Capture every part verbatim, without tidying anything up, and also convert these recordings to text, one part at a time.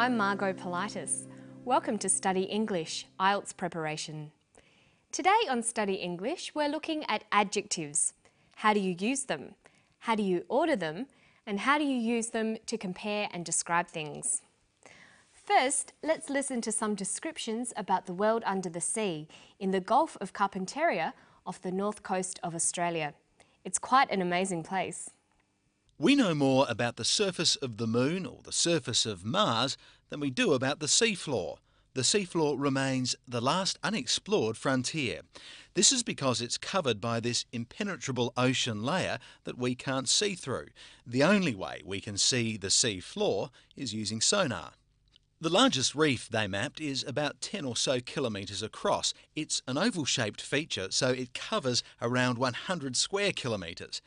I'm Margot Politis. Welcome to Study English, I E L T S Preparation. Today on Study English, we're looking at adjectives. How do you use them? How do you order them? And how do you use them to compare and describe things? First, let's listen to some descriptions about the world under the sea in the Gulf of Carpentaria off the north coast of Australia. It's quite an amazing place. We know more about the surface of the Moon or the surface of Mars than we do about the seafloor. The seafloor remains the last unexplored frontier. This is because it's covered by this impenetrable ocean layer that we can't see through. The only way we can see the seafloor is using sonar. The largest reef they mapped is about ten or so kilometres across. It's an oval-shaped feature, so it covers around one hundred square kilometres.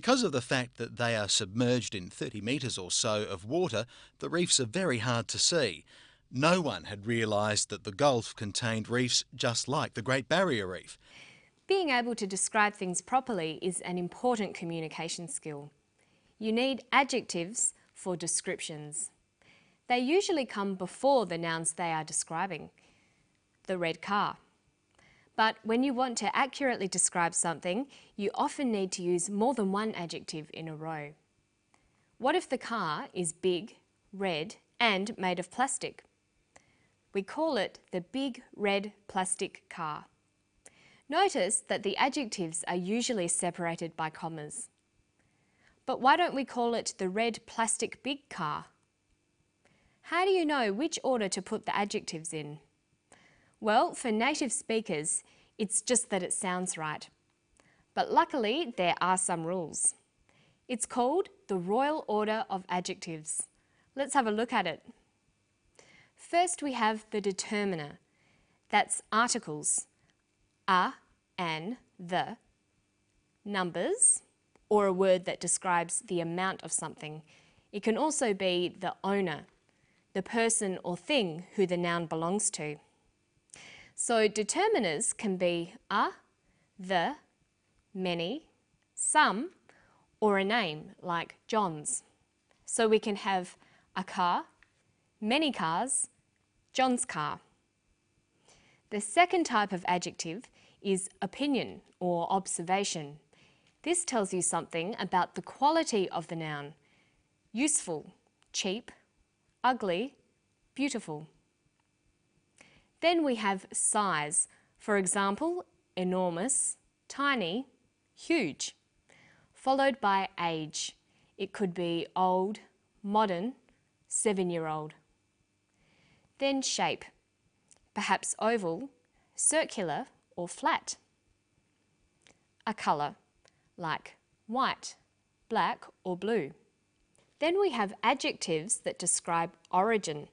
Because of the fact that they are submerged in thirty metres or so of water, the reefs are very hard to see. No one had realised that the Gulf contained reefs just like the Great Barrier Reef. Being able to describe things properly is an important communication skill. You need adjectives for descriptions. They usually come before the nouns they are describing. The red car. But when you want to accurately describe something, you often need to use more than one adjective in a row. What if the car is big, red, and made of plastic? We call it the big red plastic car. Notice that the adjectives are usually separated by commas. But why don't we call it the red plastic big car? How do you know which order to put the adjectives in? Well, for native speakers, it's just that it sounds right. But luckily, there are some rules. It's called the Royal Order of Adjectives. Let's have a look at it. First, we have the determiner. That's articles, a, an, the, numbers, or a word that describes the amount of something. It can also be the owner, the person or thing who the noun belongs to. So determiners can be a, the, many, some, or a name like John's. So we can have a car, many cars, John's car. The second type of adjective is opinion or observation. This tells you something about the quality of the noun. Useful, cheap, ugly, beautiful. Then we have size. For example, enormous, tiny, huge. Followed by age. It could be old, modern, seven-year-old. Then shape, perhaps oval, circular or flat. A colour, like white, black or blue. Then we have adjectives that describe origin,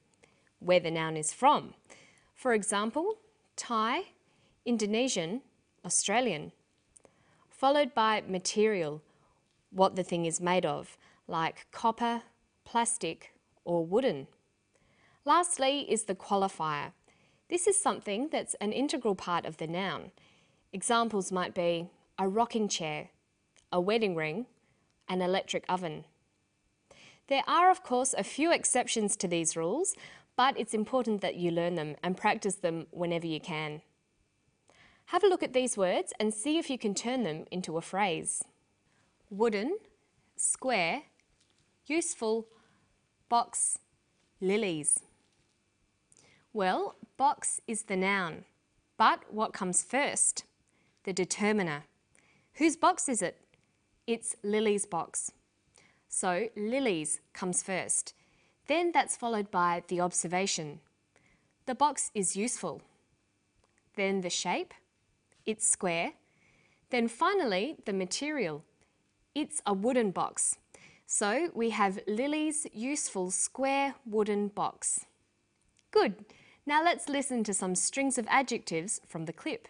where the noun is from. For example, Thai, Indonesian, Australian. Followed by material, what the thing is made of, like copper, plastic or wooden. Lastly is the qualifier. This is something that's an integral part of the noun. Examples might be a rocking chair, a wedding ring, an electric oven. There are, of course, a few exceptions to these rules, but it's important that you learn them and practice them whenever you can. Have a look at these words and see if you can turn them into a phrase. Wooden, square, useful, box, lilies. Well, box is the noun, but what comes first? The determiner. Whose box is it? It's Lily's box. So lilies comes first. Then that's followed by the observation. The box is useful. Then the shape. It's square. Then finally the material. It's a wooden box. So we have Lily's useful square wooden box. Good. Now let's listen to some strings of adjectives from the clip.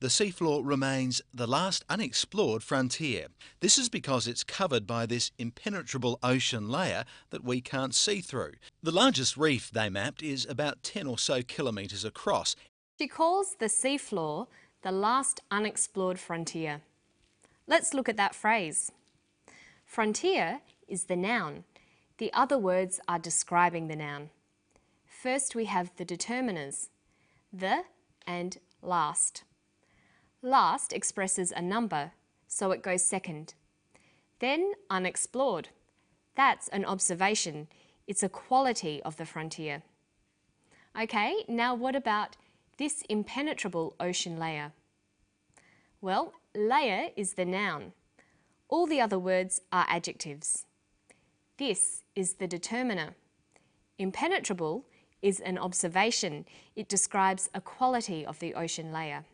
The seafloor remains the last unexplored frontier. This is because it's covered by this impenetrable ocean layer that we can't see through. The largest reef they mapped is about ten or so kilometres across. She calls the seafloor the last unexplored frontier. Let's look at that phrase. Frontier is the noun. The other words are describing the noun. First we have the determiners, the and last. Last expresses a number, so it goes second. Then unexplored. That's an observation. It's a quality of the frontier. Okay, now what about this impenetrable ocean layer? Well, layer is the noun. All the other words are adjectives. This is the determiner. Impenetrable is an observation. It describes a quality of the ocean layer.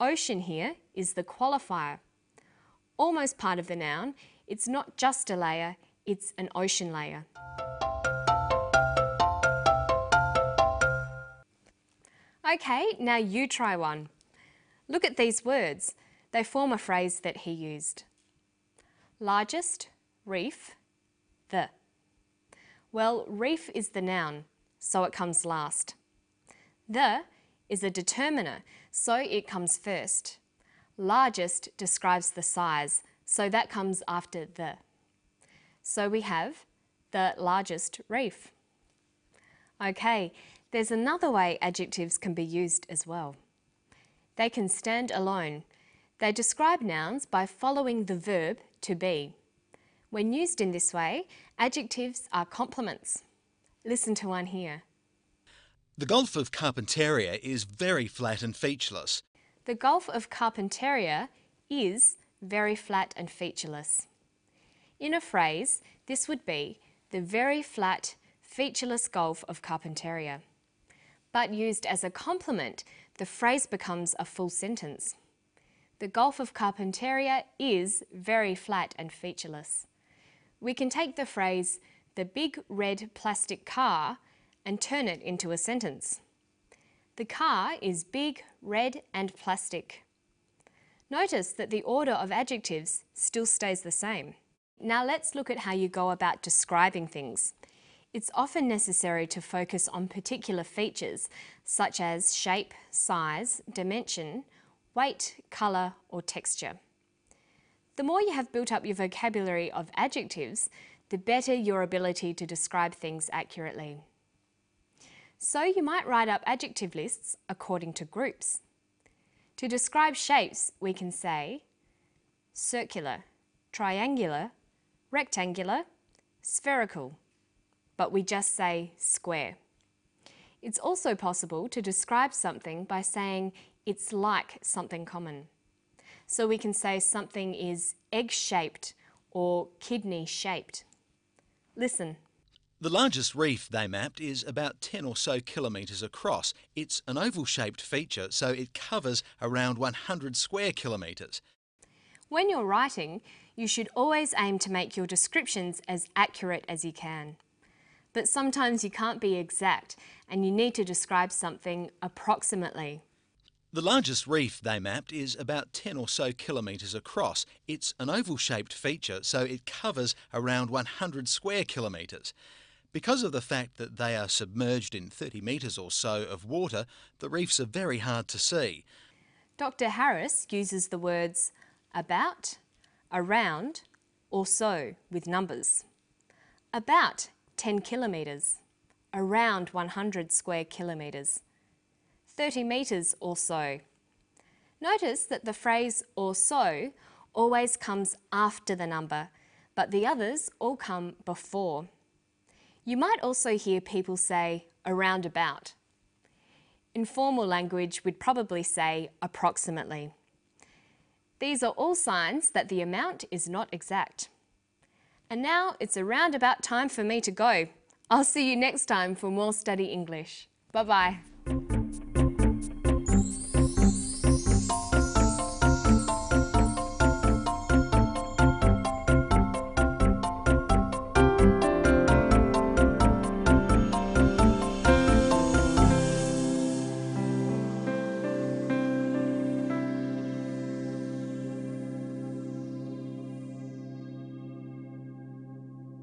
Ocean here is the qualifier. Almost part of the noun, it's not just a layer, it's an ocean layer. Okay, now you try one. Look at these words. They form a phrase that he used. Largest, reef, the. Well, reef is the noun, so it comes last. The is a determiner, so it comes first. Largest describes the size, so that comes after the. So we have the largest reef. Okay, there's another way adjectives can be used as well. They can stand alone. They describe nouns by following the verb to be. When used in this way, adjectives are complements. Listen to one here. The Gulf of Carpentaria is very flat and featureless. The Gulf of Carpentaria is very flat and featureless. In a phrase, this would be the very flat, featureless Gulf of Carpentaria. But used as a complement, the phrase becomes a full sentence. The Gulf of Carpentaria is very flat and featureless. We can take the phrase, the big red plastic car, and turn it into a sentence. The car is big, red and plastic. Notice that the order of adjectives still stays the same. Now let's look at how you go about describing things. It's often necessary to focus on particular features, such as shape, size, dimension, weight, colour or texture. The more you have built up your vocabulary of adjectives, the better your ability to describe things accurately. So you might write up adjective lists according to groups. To describe shapes, we can say circular, triangular, rectangular, spherical, but we just say square. It's also possible to describe something by saying it's like something common. So we can say something is egg-shaped or kidney-shaped. Listen. The largest reef they mapped is about ten or so kilometres across. It's an oval-shaped feature, so it covers around one hundred square kilometres. When you're writing, you should always aim to make your descriptions as accurate as you can. But sometimes you can't be exact and you need to describe something approximately. The largest reef they mapped is about ten or so kilometres across. It's an oval-shaped feature, so it covers around one hundred square kilometres. Because of the fact that they are submerged in thirty metres or so of water, the reefs are very hard to see. Doctor Harris uses the words about, around, or so with numbers. About ten kilometres, around one hundred square kilometres. thirty metres or so. Notice that the phrase or so always comes after the number, but the others all come before. You might also hear people say around about. In formal language, we'd probably say approximately. These are all signs that the amount is not exact. And now it's around about time for me to go. I'll see you next time for more Study English. Bye bye.